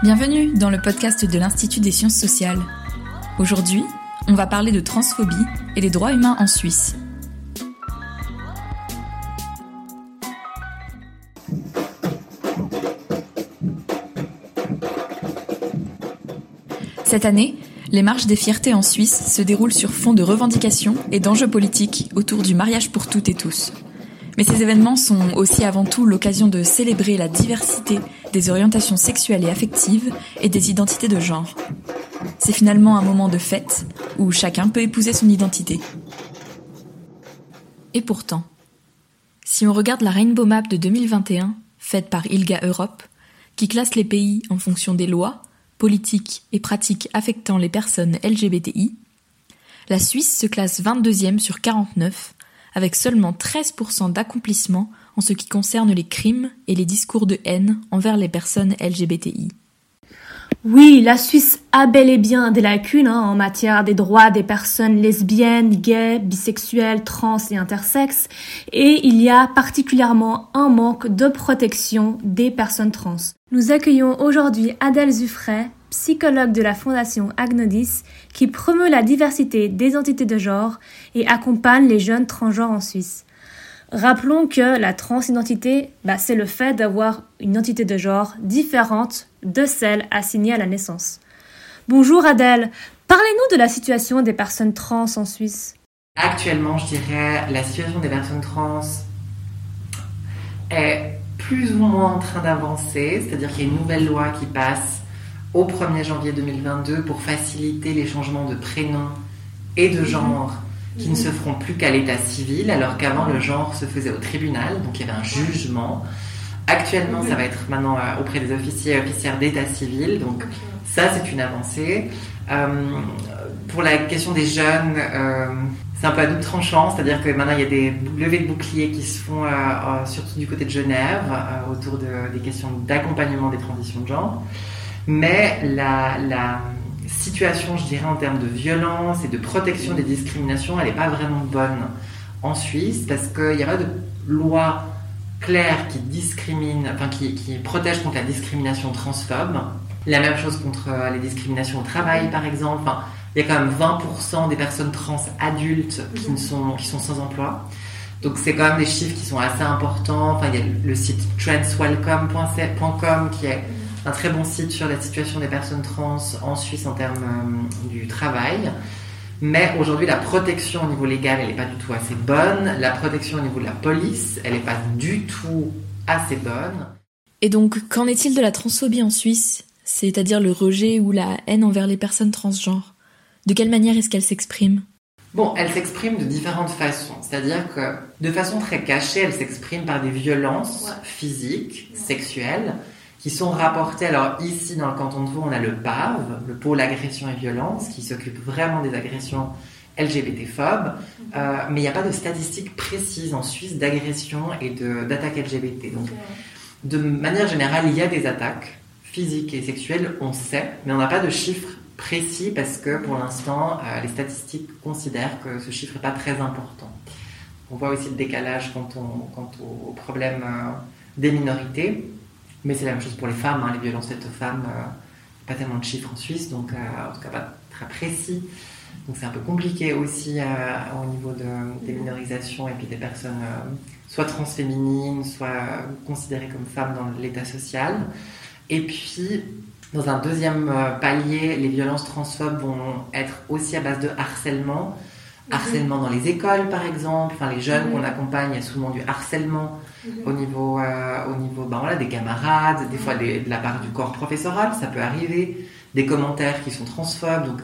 Bienvenue dans le podcast de l'Institut des sciences sociales. Aujourd'hui, on va parler de transphobie et les droits humains en Suisse. Cette année, les marches des fiertés en Suisse se déroulent sur fond de revendications et d'enjeux politiques autour du mariage pour toutes et tous. Mais ces événements sont aussi avant tout l'occasion de célébrer la diversité des orientations sexuelles et affectives et des identités de genre. C'est finalement un moment de fête où chacun peut épouser son identité. Et pourtant, si on regarde la Rainbow Map de 2021, faite par ILGA Europe, qui classe les pays en fonction des lois, politiques et pratiques affectant les personnes LGBTI, la Suisse se classe 22e sur 49, avec seulement 13% d'accomplissement en ce qui concerne les crimes et les discours de haine envers les personnes LGBTI. Oui, la Suisse a bel et bien des lacunes en matière des droits des personnes lesbiennes, gays, bisexuelles, trans et intersexes, et il y a particulièrement un manque de protection des personnes trans. Nous accueillons aujourd'hui Adèle Zufferey, psychologue de la fondation Agnodice, qui promeut la diversité des identités de genre et accompagne les jeunes transgenres en Suisse. Rappelons que la transidentité, c'est le fait d'avoir une identité de genre différente de celle assignée à la naissance. Bonjour Adèle, parlez-nous de la situation des personnes trans en Suisse. Actuellement, je dirais, la situation des personnes trans est plus ou moins en train d'avancer, c'est-à-dire qu'il y a une nouvelle loi qui passe au 1er janvier 2022 pour faciliter les changements de prénom et de genre qui ne se feront plus qu'à l'état civil, alors qu'avant le genre se faisait au tribunal, donc il y avait un jugement. Actuellement, ça va être maintenant auprès des officiers et officières d'état civil, donc ça c'est une avancée. Pour la question des jeunes, c'est un peu à double tranchant, c'est-à-dire que maintenant il y a des levées de boucliers qui se font surtout du côté de Genève, autour des questions d'accompagnement des transitions de genre. Mais la situation, je dirais, en termes de violence et de protection des discriminations, elle n'est pas vraiment bonne en Suisse parce qu'il n'y a pas de loi claire qui discrimine, enfin qui protège contre la discrimination transphobe. La même chose contre les discriminations au travail, par exemple. Enfin, il y a quand même 20% des personnes trans adultes qui sont sans emploi. Donc c'est quand même des chiffres qui sont assez importants. Enfin, il y a le site transwelcome.com qui est un très bon site sur la situation des personnes trans en Suisse en termes du travail. Mais aujourd'hui, la protection au niveau légal, elle n'est pas du tout assez bonne. La protection au niveau de la police, elle n'est pas du tout assez bonne. Et donc, qu'en est-il de la transphobie en Suisse ? C'est-à-dire le rejet ou la haine envers les personnes transgenres ? De quelle manière est-ce qu'elle s'exprime ? Bon, elle s'exprime de différentes façons. C'est-à-dire que, de façon très cachée, elle s'exprime par des violences physiques, sexuelles, qui sont rapportés. Alors ici, dans le canton de Vaud, on a le PAV, le pôle agression et violence, qui s'occupe vraiment des agressions LGBT-phobes, mais il n'y a pas de statistiques précises en Suisse d'agressions et d'attaques LGBT. Donc, de manière générale, il y a des attaques physiques et sexuelles, on sait, mais on n'a pas de chiffres précis parce que, pour l'instant, les statistiques considèrent que ce chiffre n'est pas très important. On voit aussi le décalage quant au problème des minorités. Mais c'est la même chose pour les femmes, les violences faites aux femmes, pas tellement de chiffres en Suisse, donc en tout cas pas très précis. Donc c'est un peu compliqué aussi au niveau des minorisations et puis des personnes soit transféminines, soit considérées comme femmes dans l'état social. Et puis, dans un deuxième palier, les violences transphobes vont être aussi à base de harcèlement. Harcèlement dans les écoles, par exemple. Enfin, les jeunes qu'on accompagne, il y a souvent du harcèlement au niveau des camarades, des fois de la part du corps professoral, ça peut arriver. Des commentaires qui sont transphobes, donc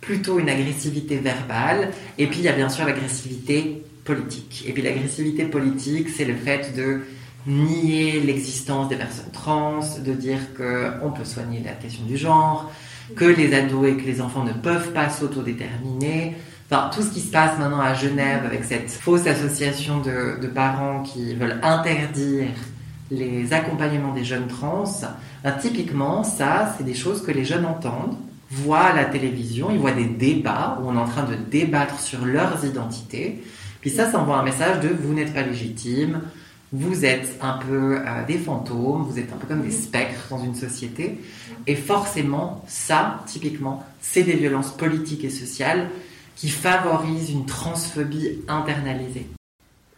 plutôt une agressivité verbale. Et puis, il y a bien sûr l'agressivité politique. Et puis, l'agressivité politique, c'est le fait de nier l'existence des personnes trans, de dire qu'on peut soigner la question du genre, que les ados et que les enfants ne peuvent pas s'autodéterminer. Enfin, tout ce qui se passe maintenant à Genève avec cette fausse association de parents qui veulent interdire les accompagnements des jeunes trans, typiquement, ça, c'est des choses que les jeunes entendent, voient à la télévision, ils voient des débats où on est en train de débattre sur leurs identités. Puis ça envoie un message de « vous n'êtes pas légitime », vous êtes un peu des fantômes, vous êtes un peu comme des spectres dans une société. Et forcément, ça, typiquement, c'est des violences politiques et sociales qui favorisent une transphobie internalisée.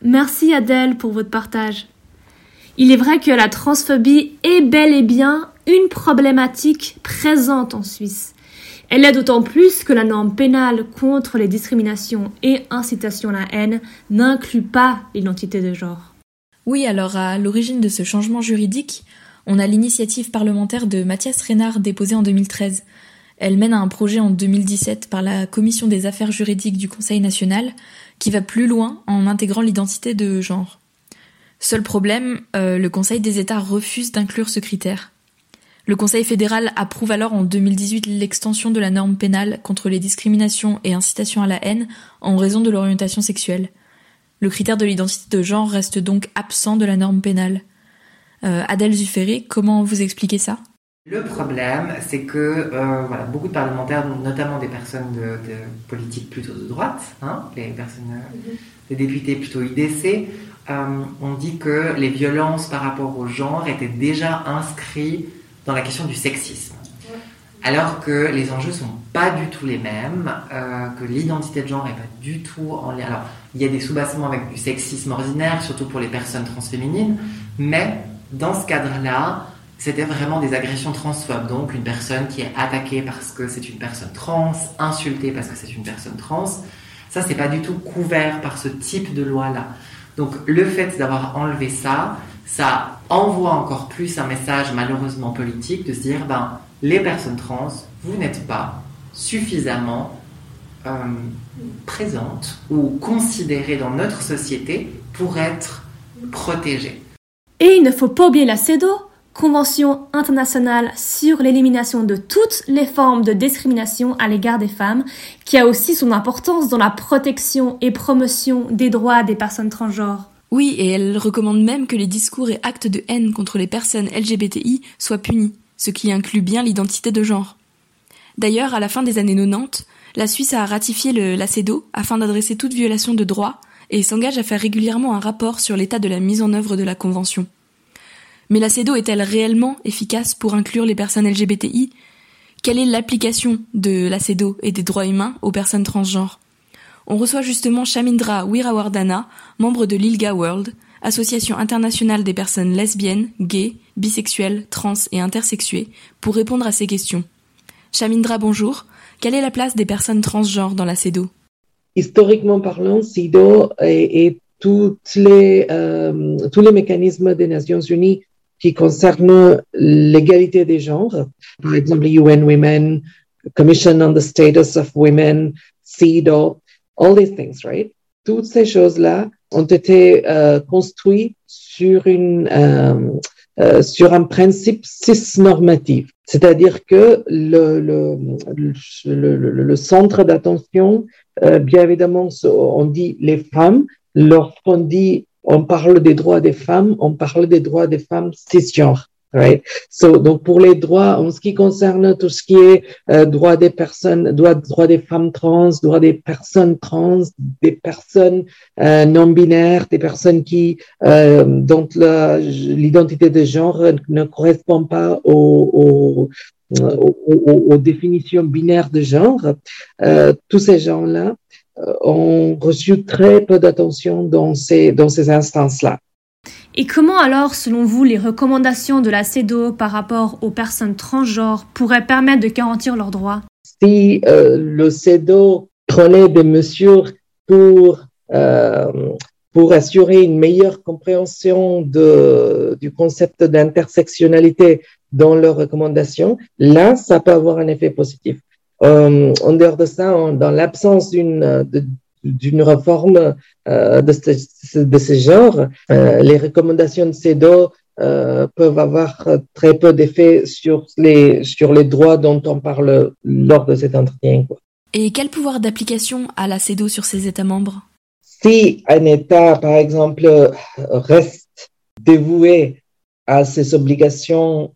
Merci Adèle pour votre partage. Il est vrai que la transphobie est bel et bien une problématique présente en Suisse. Elle l'est d'autant plus que la norme pénale contre les discriminations et incitations à la haine n'inclut pas l'identité de genre. Oui, alors à l'origine de ce changement juridique, on a l'initiative parlementaire de Mathias Reynard déposée en 2013. Elle mène à un projet en 2017 par la Commission des affaires juridiques du Conseil national qui va plus loin en intégrant l'identité de genre. Seul problème, le Conseil des États refuse d'inclure ce critère. Le Conseil fédéral approuve alors en 2018 l'extension de la norme pénale contre les discriminations et incitations à la haine en raison de l'orientation sexuelle. Le critère de l'identité de genre reste donc absent de la norme pénale. Adèle Zufferey, comment vous expliquez ça ? Le problème, c'est que beaucoup de parlementaires, notamment des personnes de politique plutôt de droite, hein, les personnes, les députés plutôt UDC, ont dit que les violences par rapport au genre étaient déjà inscrites dans la question du sexisme. Alors que les enjeux ne sont pas du tout les mêmes, que l'identité de genre n'est pas du tout en lien. Alors, il y a des sous-bassements avec du sexisme ordinaire, surtout pour les personnes transféminines, mais dans ce cadre-là, c'était vraiment des agressions transphobes. Donc, une personne qui est attaquée parce que c'est une personne trans, insultée parce que c'est une personne trans, ça, c'est pas du tout couvert par ce type de loi-là. Donc, le fait d'avoir enlevé ça, ça envoie encore plus un message malheureusement politique de se dire, les personnes trans, vous n'êtes pas suffisamment présentes ou considérées dans notre société pour être protégées. Et il ne faut pas oublier la CEDO, Convention internationale sur l'élimination de toutes les formes de discrimination à l'égard des femmes, qui a aussi son importance dans la protection et promotion des droits des personnes transgenres. Oui, et elle recommande même que les discours et actes de haine contre les personnes LGBTI soient punis, ce qui inclut bien l'identité de genre. D'ailleurs, à la fin des années 90, la Suisse a ratifié la CEDO afin d'adresser toute violation de droit et s'engage à faire régulièrement un rapport sur l'état de la mise en œuvre de la Convention. Mais la CEDO est-elle réellement efficace pour inclure les personnes LGBTI ? Quelle est l'application de la CEDO et des droits humains aux personnes transgenres ? On reçoit justement Chamindra Weerawardhana, membre de l'ILGA World, association internationale des personnes lesbiennes, gays, bisexuelles, trans et intersexuées, pour répondre à ces questions. Chamindra, bonjour. Quelle est la place des personnes transgenres dans la CEDO ? Historiquement parlant, CEDO et tous les mécanismes des Nations Unies qui concernent l'égalité des genres, par exemple UN Women, Commission on the Status of Women, CEDO, all these things, right? Toutes ces choses-là ont été construites sur un principe cisnormatif, c'est-à-dire que le centre d'attention, bien évidemment, on dit les femmes. Lorsqu'on dit, on parle des droits des femmes, on parle des droits des femmes cisgenres, right? Donc, pour les droits, en ce qui concerne tout ce qui est droits des personnes, droits des femmes trans, droits des personnes trans, des personnes non-binaires, des personnes qui dont l'identité de genre ne correspond pas aux définitions binaires de genre, tous ces gens-là ont reçu très peu d'attention dans ces instances-là. Et comment alors, selon vous, les recommandations de la CEDO par rapport aux personnes transgenres pourraient permettre de garantir leurs droits ? Si le CEDO prenait des mesures pour assurer une meilleure compréhension du concept d'intersectionnalité dans leurs recommandations, là, ça peut avoir un effet positif. En dehors de ça, dans l'absence d'une réforme de ce genre, les recommandations de CEDO peuvent avoir très peu d'effet sur les droits dont on parle lors de cet entretien, quoi. Et quel pouvoir d'application a la CEDO sur ses États membres ? Si un État, par exemple, reste dévoué à ses obligations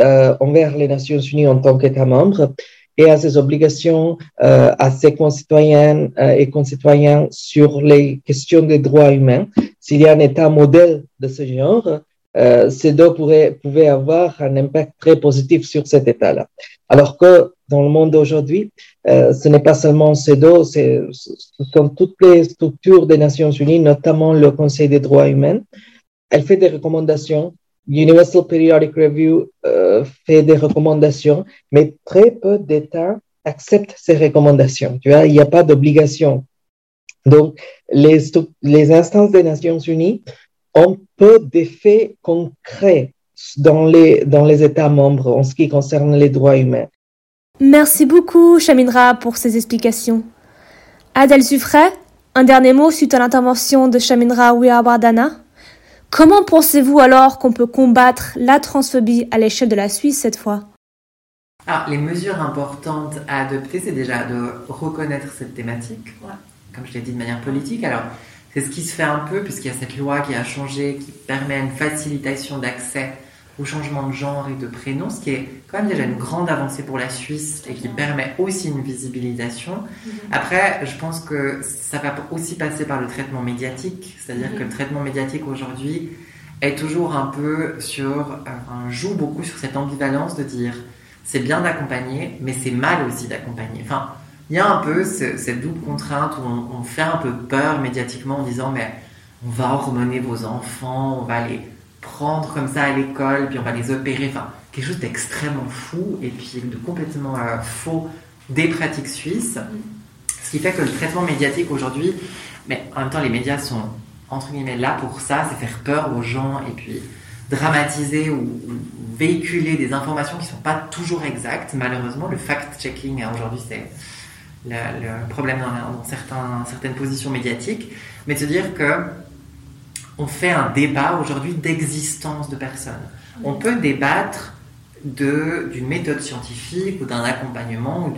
envers les Nations Unies en tant qu'État membre, et à ses obligations à ses concitoyennes et concitoyens sur les questions des droits humains. S'il y a un État modèle de ce genre, CEDO pouvait avoir un impact très positif sur cet État-là. Alors que dans le monde d'aujourd'hui, ce n'est pas seulement CEDO, c'est comme toutes les structures des Nations Unies, notamment le Conseil des droits humains, elle fait des recommandations. Universal Periodic Review fait des recommandations, mais très peu d'États acceptent ces recommandations. Tu vois, il n'y a pas d'obligation. Donc, les instances des Nations Unies ont peu d'effets concrets dans les États membres en ce qui concerne les droits humains. Merci beaucoup, Chamindra, pour ces explications. Adèle Zufferey, un dernier mot suite à l'intervention de Chamindra Weerawardhana. Comment pensez-vous alors qu'on peut combattre la transphobie à l'échelle de la Suisse cette fois? Alors, les mesures importantes à adopter, c'est déjà de reconnaître cette thématique, comme je l'ai dit, de manière politique. Alors, c'est ce qui se fait un peu, puisqu'il y a cette loi qui a changé, qui permet une facilitation d'accès au changement de genre et de prénom, ce qui est quand même déjà une grande avancée pour la Suisse et qui permet aussi une visibilisation. Après, je pense que ça va aussi passer par le traitement médiatique, c'est-à-dire que le traitement médiatique aujourd'hui est toujours un peu joue beaucoup sur cette ambivalence de dire c'est bien d'accompagner, mais c'est mal aussi d'accompagner. Enfin, il y a un peu cette double contrainte où on fait un peu peur médiatiquement en disant mais on va hormoner vos enfants, on va les prendre comme ça à l'école, puis on va les opérer, enfin quelque chose d'extrêmement fou et puis de complètement faux des pratiques suisses, ce qui fait que le traitement médiatique aujourd'hui, mais en même temps les médias sont entre guillemets là pour ça, c'est faire peur aux gens et puis dramatiser ou véhiculer des informations qui ne sont pas toujours exactes. Malheureusement, le fact-checking aujourd'hui c'est le problème dans certaines positions médiatiques, mais de se dire que on fait un débat aujourd'hui d'existence de personnes. On peut débattre d'une méthode scientifique ou d'un accompagnement.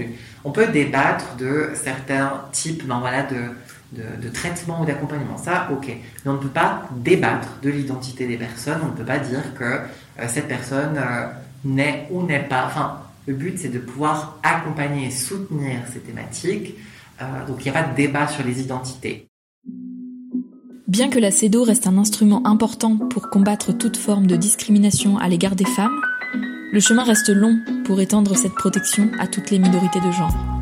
On peut débattre de certains types de traitements ou d'accompagnement. Ça, ok. Mais on ne peut pas débattre de l'identité des personnes. On ne peut pas dire que cette personne naît ou n'est pas. Enfin, le but, c'est de pouvoir accompagner et soutenir ces thématiques. Donc, il n'y a pas de débat sur les identités. Bien que la CEDO reste un instrument important pour combattre toute forme de discrimination à l'égard des femmes, le chemin reste long pour étendre cette protection à toutes les minorités de genre.